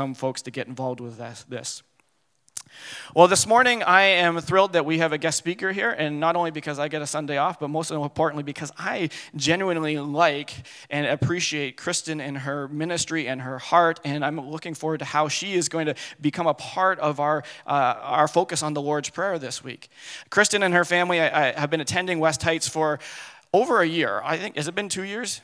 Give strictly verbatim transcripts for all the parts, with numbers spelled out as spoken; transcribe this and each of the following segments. some folks to get involved with this. Well, this morning, I am thrilled that we have a guest speaker here, and not only because I get a Sunday off, but most importantly because I genuinely like and appreciate Christin and her ministry and her heart, and I'm looking forward to how she is going to become a part of our uh, our focus on the Lord's Prayer this week. Christin and her family I, I have been attending West Heights for over a year. I think, has it been two years?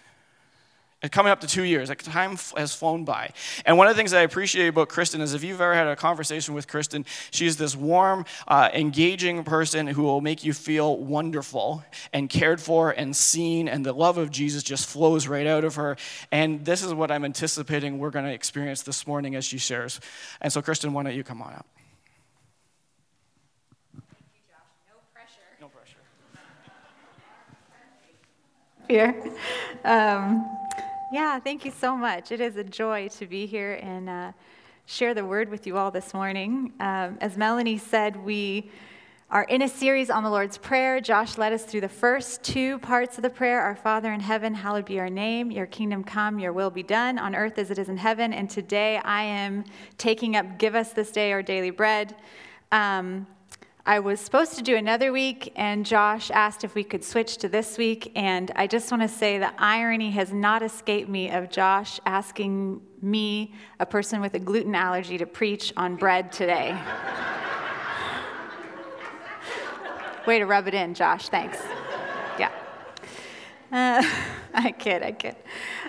Coming up to two years. Like, time has flown by. And one of the things that I appreciate about Christin is if you've ever had a conversation with Christin, she's this warm, uh, engaging person who will make you feel wonderful and cared for and seen, and the love of Jesus just flows right out of her. And this is what I'm anticipating we're going to experience this morning as she shares. And so, Christin, why don't you come on up? Thank you, Josh. No pressure. No pressure. Here. Um, Yeah, thank you so much. It is a joy to be here and uh, share the word with you all this morning. Um, as Melanie said, we are in a series on the Lord's Prayer. Josh led us through the first two parts of the prayer. Our Father in heaven, hallowed be your name. Your kingdom come, your will be done on earth as it is in heaven. And today I am taking up, give us this day our daily bread. Um, I was supposed to do another week, and Josh asked if we could switch to this week, and I just want to say the irony has not escaped me of Josh asking me, a person with a gluten allergy, to preach on bread today. Way to rub it in, Josh. Thanks. Yeah. Uh, I kid, I kid.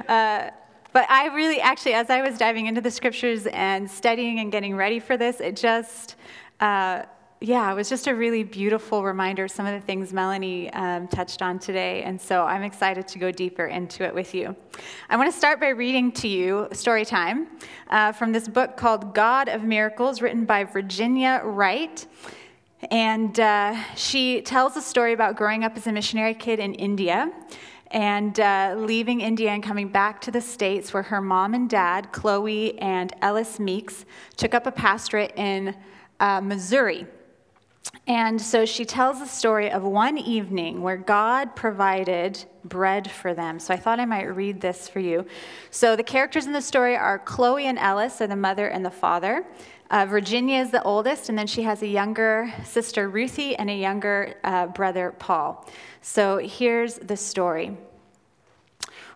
Uh, but I really, actually, as I was diving into the scriptures and studying and getting ready for this, it just... Uh, Yeah, it was just a really beautiful reminder of some of the things Melanie um, touched on today, and so I'm excited to go deeper into it with you. I want to start by reading to you story time uh, from this book called God of Miracles, written by Virginia Wright, and uh, she tells a story about growing up as a missionary kid in India, and uh, leaving India and coming back to the States, where her mom and dad, Chloe and Ellis Meeks, took up a pastorate in uh, Missouri. And so she tells the story of one evening where God provided bread for them. So I thought I might read this for you. So the characters in the story are Chloe and Ellis, are the mother and the father. Uh, Virginia is the oldest, and then she has a younger sister, Ruthie, and a younger uh, brother, Paul. So here's the story.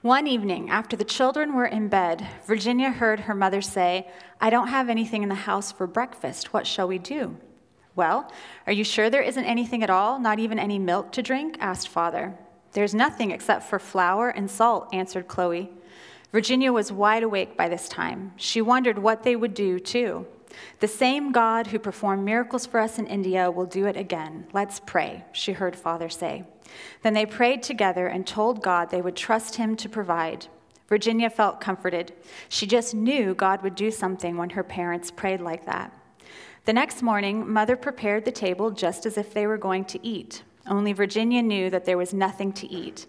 One evening, after the children were in bed, Virginia heard her mother say, "I don't have anything in the house for breakfast. What shall we do?" "Well, are you sure there isn't anything at all, not even any milk to drink?" asked Father. "There's nothing except for flour and salt," answered Chloe. Virginia was wide awake by this time. She wondered what they would do, too. "The same God who performed miracles for us in India will do it again. Let's pray," she heard Father say. Then they prayed together and told God they would trust him to provide. Virginia felt comforted. She just knew God would do something when her parents prayed like that. The next morning, Mother prepared the table just as if they were going to eat. Only Virginia knew that there was nothing to eat.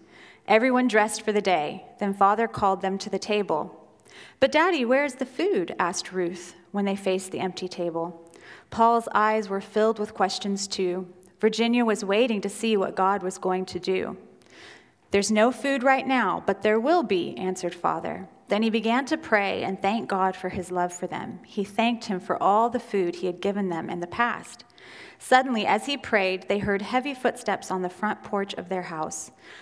Everyone dressed for the day. Then Father called them to the table. "But Daddy, where's the food?" asked Ruth when they faced the empty table. Paul's eyes were filled with questions too. Virginia was waiting to see what God was going to do. "There's no food right now, but there will be," answered Father. Then he began to pray and thank God for his love for them. He thanked him for all the food he had given them in the past. Suddenly, as he prayed, they heard heavy footsteps on the front porch of their house.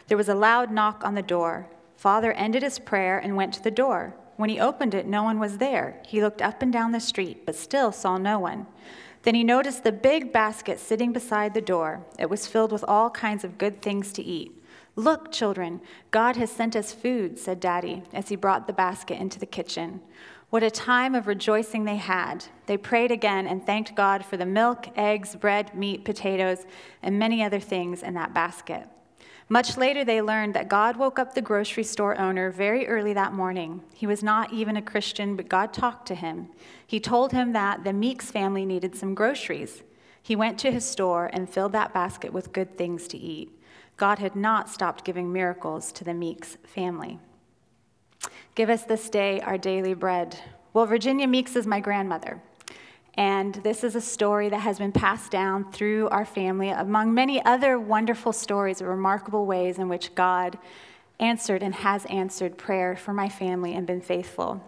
There was a loud knock on the door. Father ended his prayer and went to the door. When he opened it, no one was there. He looked up and down the street, but still saw no one. Then he noticed the big basket sitting beside the door. It was filled with all kinds of good things to eat. "Look, children, God has sent us food," said Daddy, as he brought the basket into the kitchen. What a time of rejoicing they had. They prayed again and thanked God for the milk, eggs, bread, meat, potatoes, and many other things in that basket. Much later, they learned that God woke up the grocery store owner very early that morning. He was not even a Christian, but God talked to him. He told him that the Meeks family needed some groceries. He went to his store and filled that basket with good things to eat. God had not stopped giving miracles to the Meeks family. Give us this day our daily bread. Well, Virginia Meeks is my grandmother, and this is a story that has been passed down through our family, among many other wonderful stories of remarkable ways in which God answered and has answered prayer for my family and been faithful.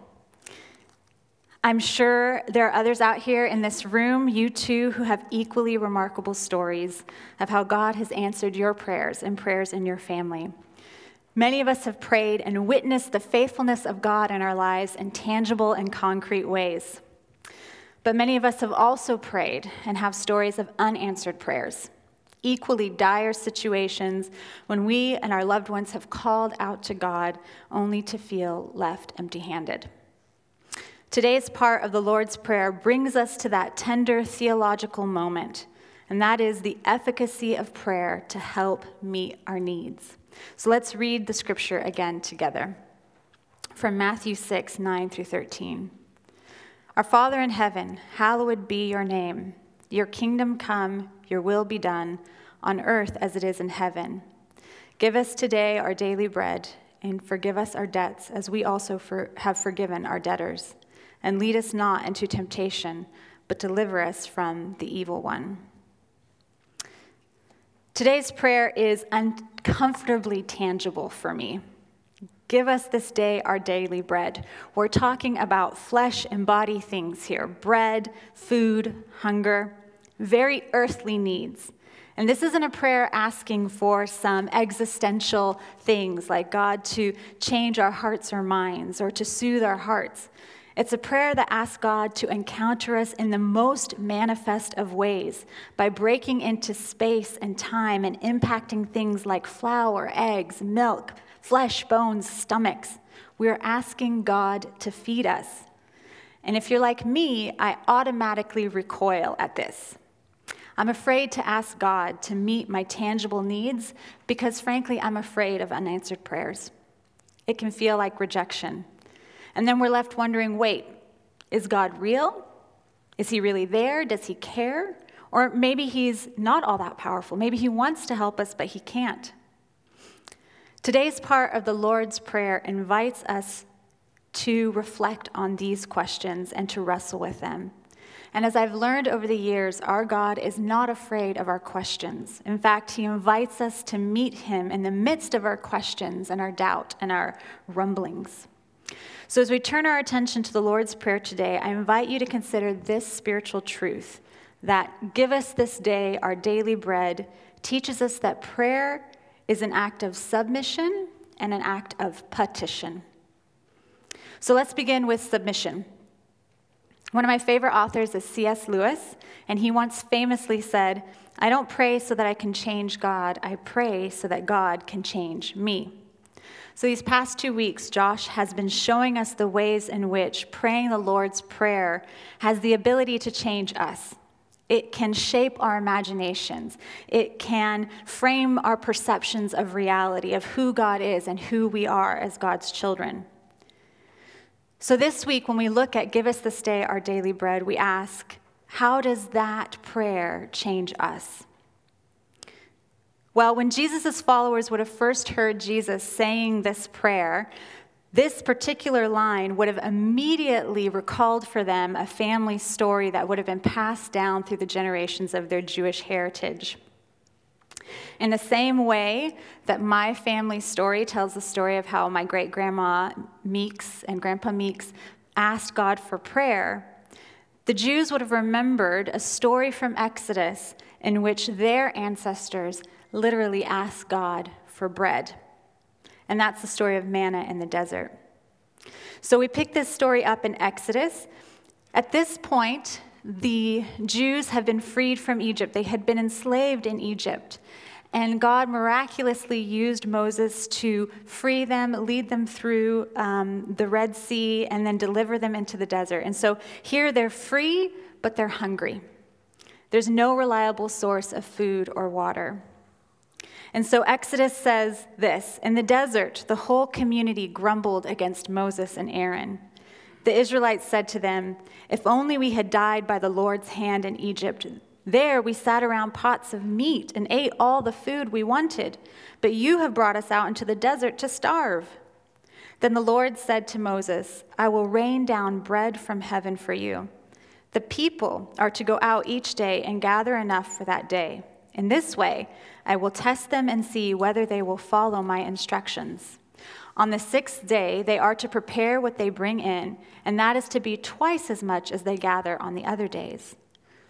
I'm sure there are others out here in this room, you too, who have equally remarkable stories of how God has answered your prayers and prayers in your family. Many of us have prayed and witnessed the faithfulness of God in our lives in tangible and concrete ways. But many of us have also prayed and have stories of unanswered prayers, equally dire situations when we and our loved ones have called out to God only to feel left empty-handed. Today's part of the Lord's Prayer brings us to that tender theological moment, and that is the efficacy of prayer to help meet our needs. So let's read the scripture again together. From Matthew six, nine through thirteen. Our Father in heaven, hallowed be your name. Your kingdom come, your will be done, on earth as it is in heaven. Give us today our daily bread, and forgive us our debts as we also for, have forgiven our debtors. And lead us not into temptation, but deliver us from the evil one. Today's prayer is uncomfortably tangible for me. Give us this day our daily bread. We're talking about flesh and body things here. Bread, food, hunger, very earthly needs. And this isn't a prayer asking for some existential things like God to change our hearts or minds or to soothe our hearts. It's a prayer that asks God to encounter us in the most manifest of ways by breaking into space and time and impacting things like flour, eggs, milk, flesh, bones, stomachs. We're asking God to feed us. And if you're like me, I automatically recoil at this. I'm afraid to ask God to meet my tangible needs because, frankly, I'm afraid of unanswered prayers. It can feel like rejection. And then we're left wondering, wait, is God real? Is he really there? Does he care? Or maybe he's not all that powerful. Maybe he wants to help us, but he can't. Today's part of the Lord's Prayer invites us to reflect on these questions and to wrestle with them. And as I've learned over the years, our God is not afraid of our questions. In fact, he invites us to meet him in the midst of our questions and our doubt and our rumblings. So as we turn our attention to the Lord's Prayer today, I invite you to consider this spiritual truth that give us this day our daily bread teaches us that prayer is an act of submission and an act of petition. So let's begin with submission. One of my favorite authors is C S Lewis, and he once famously said, "I don't pray so that I can change God, I pray so that God can change me." So these past two weeks, Josh has been showing us the ways in which praying the Lord's Prayer has the ability to change us. It can shape our imaginations. It can frame our perceptions of reality, of who God is and who we are as God's children. So this week, when we look at Give Us This Day Our Daily Bread, we ask, how does that prayer change us? Well, when Jesus' followers would have first heard Jesus saying this prayer, this particular line would have immediately recalled for them a family story that would have been passed down through the generations of their Jewish heritage. In the same way that my family story tells the story of how my great-grandma Meeks and Grandpa Meeks asked God for prayer, the Jews would have remembered a story from Exodus in which their ancestors literally asked God for bread. And that's the story of manna in the desert. So we pick this story up in Exodus. At this point, the Jews have been freed from Egypt. They had been enslaved in Egypt. And God miraculously used Moses to free them, lead them through um, the Red Sea, and then deliver them into the desert. And so here they're free, but they're hungry. There's no reliable source of food or water. And so Exodus says this, "In the desert, the whole community grumbled against Moses and Aaron. The Israelites said to them, 'If only we had died by the Lord's hand in Egypt. There we sat around pots of meat and ate all the food we wanted, but you have brought us out into the desert to starve.' Then the Lord said to Moses, 'I will rain down bread from heaven for you. The people are to go out each day and gather enough for that day. In this way, I will test them and see whether they will follow my instructions. On the sixth day, they are to prepare what they bring in, and that is to be twice as much as they gather on the other days.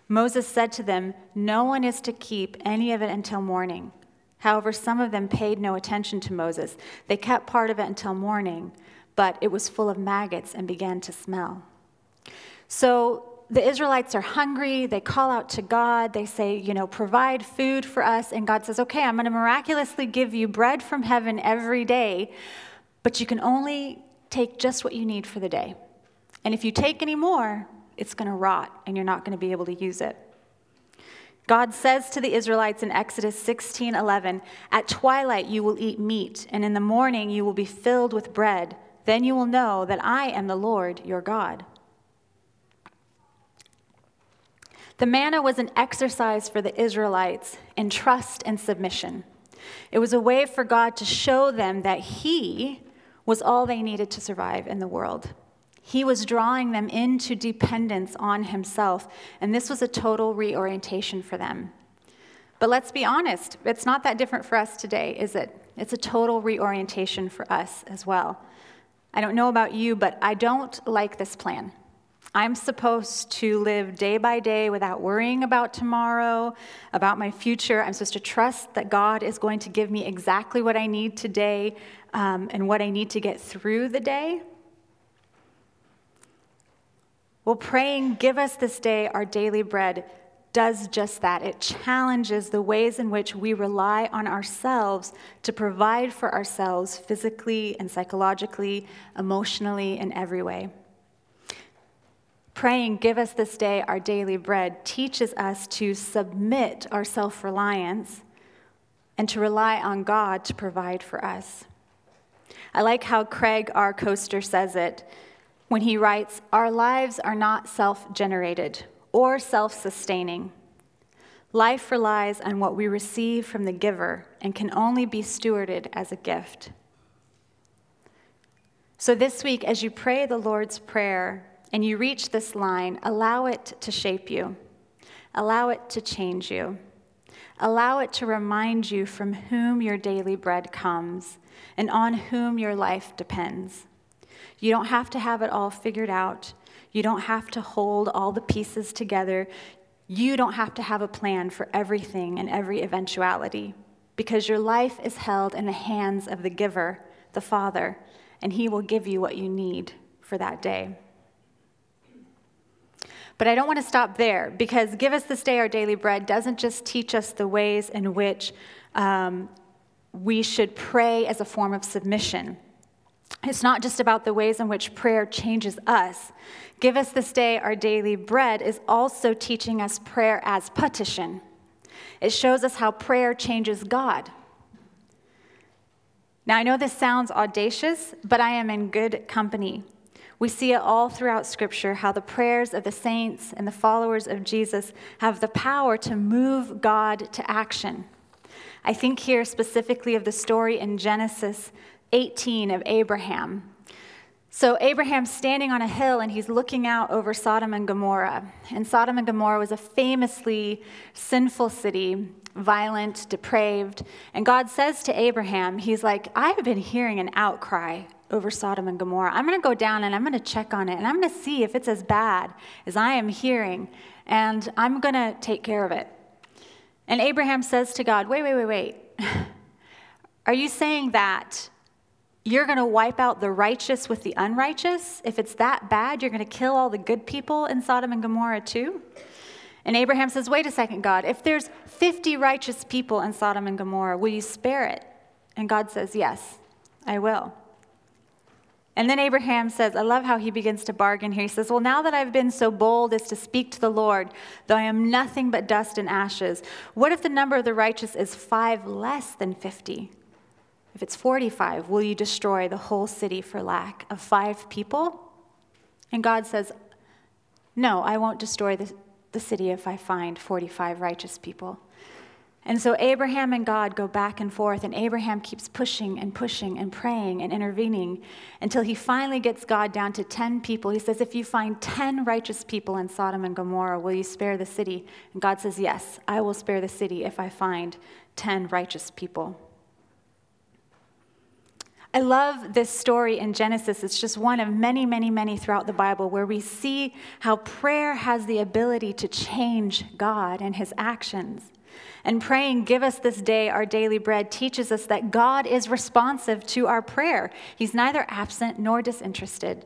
Moses said to them, no one is to keep any of it until morning. However, some of them paid no attention to Moses. They kept part of it until morning, but it was full of maggots and began to smell. So the Israelites are hungry. They call out to God. They say, you know, provide food for us. And God says, okay, I'm going to miraculously give you bread from heaven every day, but you can only take just what you need for the day. And if you take any more, it's going to rot and you're not going to be able to use it. God says to the Israelites in Exodus sixteen eleven, at twilight you will eat meat, and in the morning you will be filled with bread. Then you will know that I am the Lord your God. The manna was an exercise for the Israelites in trust and submission. It was a way for God to show them that he was all they needed to survive in the world. He was drawing them into dependence on himself, and this was a total reorientation for them. But let's be honest, it's not that different for us today, is it? It's a total reorientation for us as well. I don't know about you, but I don't like this plan. I'm supposed to live day by day without worrying about tomorrow, about my future. I'm supposed to trust that God is going to give me exactly what I need today, um, and what I need to get through the day. Well, praying, give us this day our daily bread, does just that. It challenges the ways in which we rely on ourselves to provide for ourselves physically and psychologically, emotionally, in every way. Praying, give us this day our daily bread, teaches us to submit our self-reliance and to rely on God to provide for us. I like how Craig R. Coaster says it when he writes, our lives are not self-generated or self-sustaining. Life relies on what we receive from the giver and can only be stewarded as a gift. So this week, as you pray the Lord's Prayer, and you reach this line, allow it to shape you. Allow it to change you. Allow it to remind you from whom your daily bread comes and on whom your life depends. You don't have to have it all figured out. You don't have to hold all the pieces together. You don't have to have a plan for everything and every eventuality, because your life is held in the hands of the giver, the Father, and he will give you what you need for that day. But I don't want to stop there, because give us this day our daily bread doesn't just teach us the ways in which um, we should pray as a form of submission. It's not just about the ways in which prayer changes us. Give us this day our daily bread is also teaching us prayer as petition. It shows us how prayer changes God. Now, I know this sounds audacious, but I am in good company. We see it all throughout Scripture, how the prayers of the saints and the followers of Jesus have the power to move God to action. I think here specifically of the story in Genesis eighteen of Abraham. So Abraham's standing on a hill, and he's looking out over Sodom and Gomorrah. And Sodom and Gomorrah was a famously sinful city, violent, depraved. And God says to Abraham, he's like, I have been hearing an outcry over Sodom and Gomorrah. I'm going to go down and I'm going to check on it, and I'm going to see if it's as bad as I am hearing, and I'm going to take care of it. And Abraham says to God, wait, wait, wait, wait. Are you saying that you're going to wipe out the righteous with the unrighteous? If it's that bad, you're going to kill all the good people in Sodom and Gomorrah too? And Abraham says, wait a second, God. If there's fifty righteous people in Sodom and Gomorrah, will you spare it? And God says, yes, I will. And then Abraham says, I love how he begins to bargain here. He says, well, now that I've been so bold as to speak to the Lord, though I am nothing but dust and ashes, what if the number of the righteous is five less than fifty? If it's forty-five, will you destroy the whole city for lack of five people? And God says, no, I won't destroy the, the city if I find forty-five righteous people. And so Abraham and God go back and forth, and Abraham keeps pushing and pushing and praying and intervening until he finally gets God down to ten people. He says, if you find ten righteous people in Sodom and Gomorrah, will you spare the city? And God says, yes, I will spare the city if I find ten righteous people. I love this story in Genesis. It's just one of many, many, many throughout the Bible where we see how prayer has the ability to change God and his actions. And praying, give us this day our daily bread, teaches us that God is responsive to our prayer. He's neither absent nor disinterested.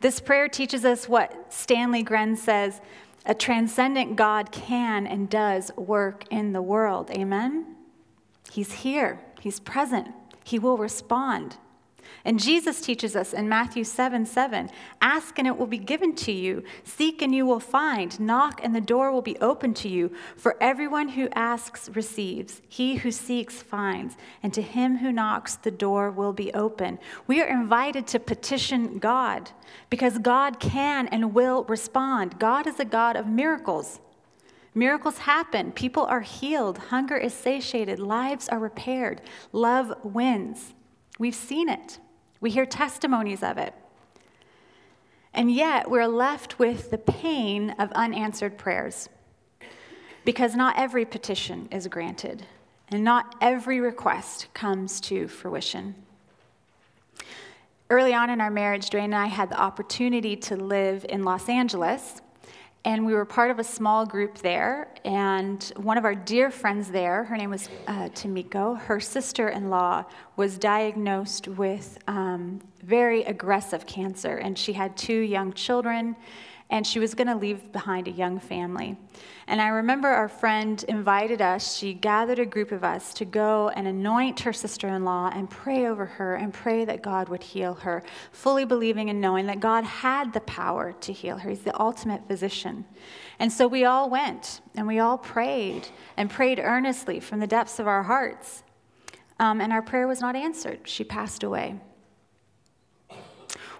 This prayer teaches us what Stanley Gren says, a transcendent God can and does work in the world. Amen? He's here. He's present. He will respond. And Jesus teaches us in Matthew seven seven, ask and it will be given to you, seek and you will find, knock and the door will be opened to you. For everyone who asks receives, he who seeks finds, and to him who knocks the door will be open. We are invited to petition God because God can and will respond. God is a God of miracles. Miracles happen. People are healed. Hunger is satiated. Lives are repaired. Love wins. We've seen it. We hear testimonies of it. And yet we're left with the pain of unanswered prayers because not every petition is granted and not every request comes to fruition. Early on in our marriage, Dwayne and I had the opportunity to live in Los Angeles, and we were part of a small group there, and one of our dear friends there, her name was uh, Tomiko, her sister-in-law was diagnosed with um, very aggressive cancer, and she had two young children, and she was gonna leave behind a young family. And I remember our friend invited us, she gathered a group of us to go and anoint her sister-in-law and pray over her and pray that God would heal her, fully believing and knowing that God had the power to heal her. He's the ultimate physician. And so we all went and we all prayed and prayed earnestly from the depths of our hearts. Um, and our prayer was not answered. She passed away.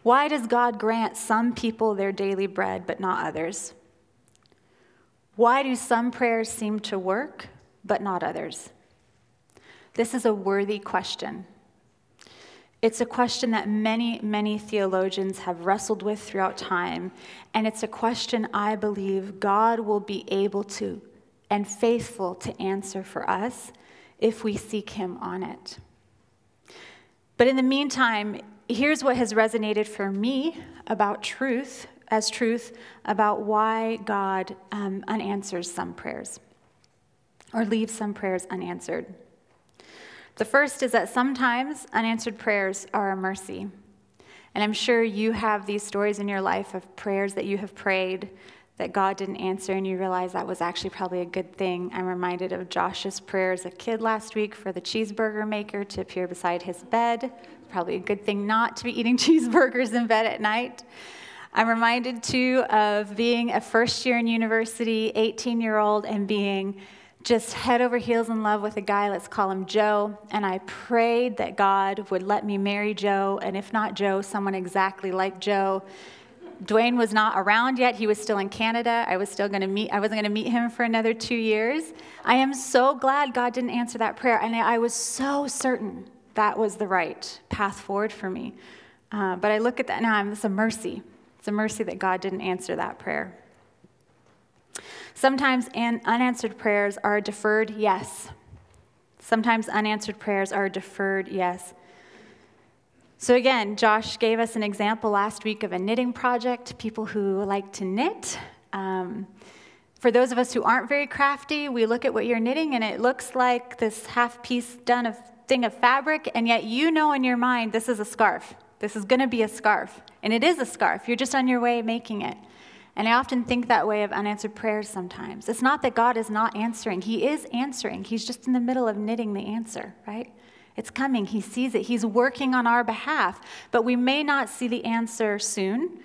Why does God grant some people their daily bread but not others? Why do some prayers seem to work but not others? This is a worthy question. It's a question that many, many theologians have wrestled with throughout time, and it's a question I believe God will be able to and faithful to answer for us if we seek him on it. But in the meantime, here's what has resonated for me about truth, as truth, about why God um, unanswers some prayers or leaves some prayers unanswered. The first is that sometimes unanswered prayers are a mercy. And I'm sure you have these stories in your life of prayers that you have prayed that God didn't answer, and you realize that was actually probably a good thing. I'm reminded of Josh's prayer as a kid last week for the cheeseburger maker to appear beside his bed. Probably a good thing not to be eating cheeseburgers in bed at night. I'm reminded, too, of being a first year in university, eighteen-year-old, and being just head over heels in love with a guy, let's call him Joe, and I prayed that God would let me marry Joe, and if not Joe, someone exactly like Joe. Dwayne was not around yet. He was still in Canada. I was still going to meet, I wasn't going to meet him for another two years. I am so glad God didn't answer that prayer. And I was so certain that was the right path forward for me. Uh, but I look at that now, I'm, it's a mercy. It's a mercy that God didn't answer that prayer. Sometimes an unanswered prayers are a deferred yes. Sometimes unanswered prayers are a deferred yes. So again, Josh gave us an example last week of a knitting project, people who like to knit. Um, for those of us who aren't very crafty, we look at what you're knitting and it looks like this half piece done of thing of fabric, and yet you know in your mind, this is a scarf. This is gonna be a scarf. And it is a scarf, you're just on your way making it. And I often think that way of unanswered prayers sometimes. It's not that God is not answering, he is answering. He's just in the middle of knitting the answer, right? It's coming. He sees it. He's working on our behalf. But we may not see the answer soon.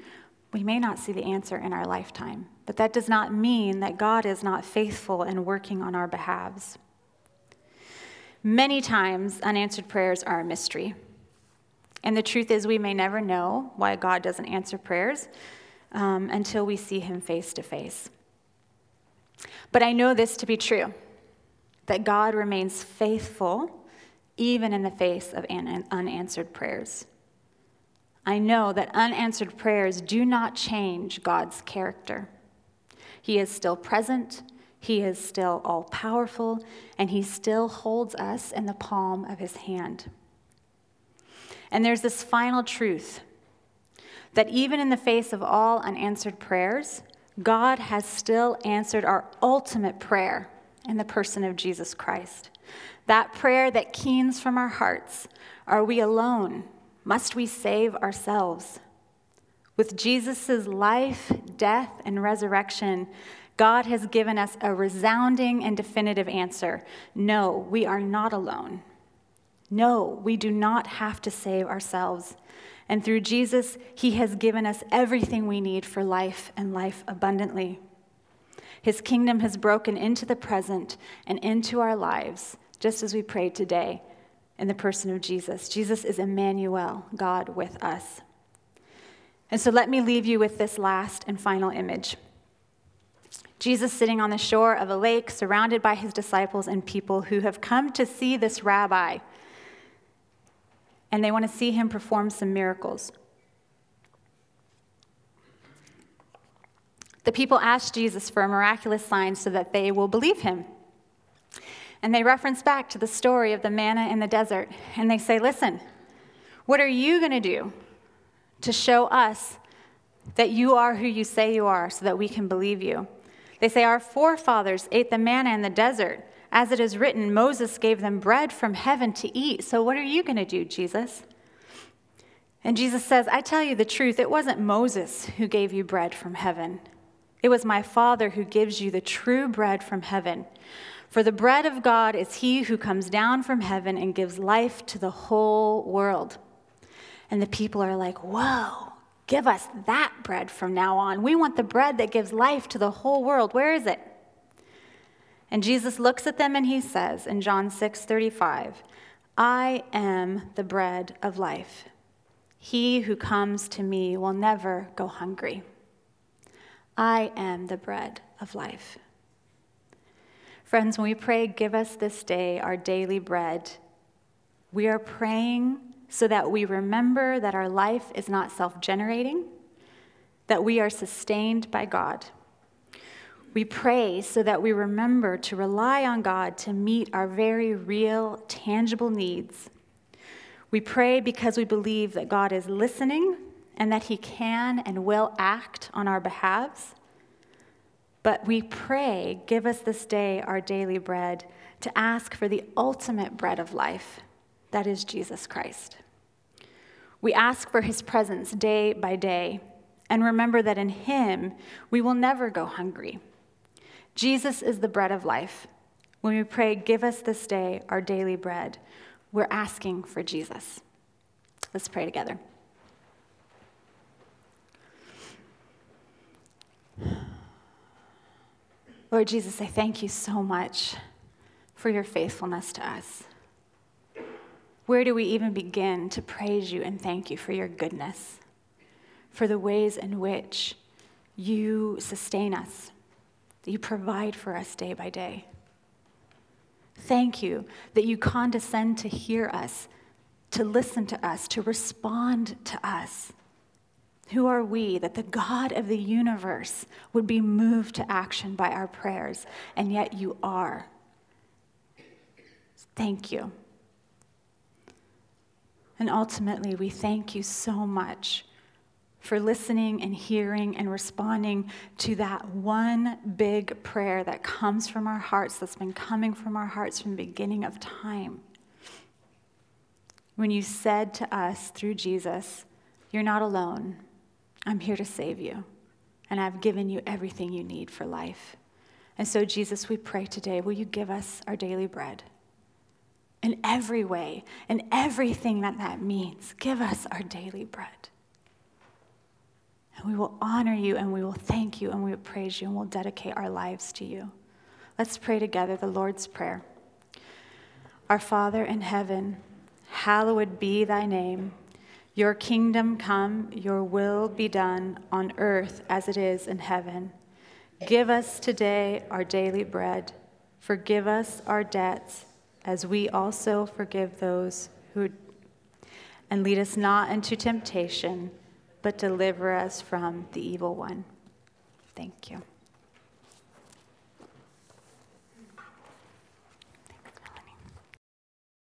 We may not see the answer in our lifetime. But that does not mean that God is not faithful and working on our behalves. Many times, unanswered prayers are a mystery. And the truth is we may never know why God doesn't answer prayers um, until we see him face to face. But I know this to be true, that God remains faithful even in the face of unanswered prayers. I know that unanswered prayers do not change God's character. He is still present, he is still all-powerful, and he still holds us in the palm of his hand. And there's this final truth, that even in the face of all unanswered prayers, God has still answered our ultimate prayer in the person of Jesus Christ. That prayer that keens from our hearts, are we alone? Must we save ourselves? With Jesus' life, death, and resurrection, God has given us a resounding and definitive answer. No, we are not alone. No, we do not have to save ourselves. And through Jesus, he has given us everything we need for life and life abundantly. His kingdom has broken into the present and into our lives, just as we prayed today in the person of Jesus. Jesus is Emmanuel, God with us. And so let me leave you with this last and final image. Jesus sitting on the shore of a lake, surrounded by his disciples and people who have come to see this rabbi. And they want to see him perform some miracles. The people asked Jesus for a miraculous sign so that they will believe him. And they reference back to the story of the manna in the desert. And they say, listen, what are you going to do to show us that you are who you say you are so that we can believe you? They say, our forefathers ate the manna in the desert. As it is written, Moses gave them bread from heaven to eat. So what are you going to do, Jesus? And Jesus says, I tell you the truth, it wasn't Moses who gave you bread from heaven. It was my Father who gives you the true bread from heaven. For the bread of God is he who comes down from heaven and gives life to the whole world. And the people are like, whoa, give us that bread from now on. We want the bread that gives life to the whole world. Where is it? And Jesus looks at them and he says in John six thirty-five, I am the bread of life. He who comes to me will never go hungry. I am the bread of life. Friends, when we pray, give us this day our daily bread, we are praying so that we remember that our life is not self-generating, that we are sustained by God. We pray so that we remember to rely on God to meet our very real, tangible needs. We pray because we believe that God is listening and that he can and will act on our behalves. But we pray, give us this day our daily bread, to ask for the ultimate bread of life, that is Jesus Christ. We ask for his presence day by day and remember that in him we will never go hungry. Jesus is the bread of life. When we pray, give us this day our daily bread, we're asking for Jesus. Let's pray together. Lord Jesus, I thank you so much for your faithfulness to us. Where do we even begin to praise you and thank you for your goodness, for the ways in which you sustain us, that you provide for us day by day. Thank you that you condescend to hear us, to listen to us, to respond to us. Who are we that the God of the universe would be moved to action by our prayers, and yet you are? Thank you. And ultimately, we thank you so much for listening and hearing and responding to that one big prayer that comes from our hearts, that's been coming from our hearts from the beginning of time. When you said to us through Jesus, you're not alone. I'm here to save you. And I've given you everything you need for life. And so, Jesus, we pray today, will you give us our daily bread? In every way, in everything that that means, give us our daily bread. And we will honor you, and we will thank you, and we will praise you, and we'll dedicate our lives to you. Let's pray together the Lord's Prayer. Our Father in heaven, hallowed be thy name. Your kingdom come, your will be done on earth as it is in heaven. Give us today our daily bread. Forgive us our debts, as we also forgive those who... And lead us not into temptation, but deliver us from the evil one. Thank you.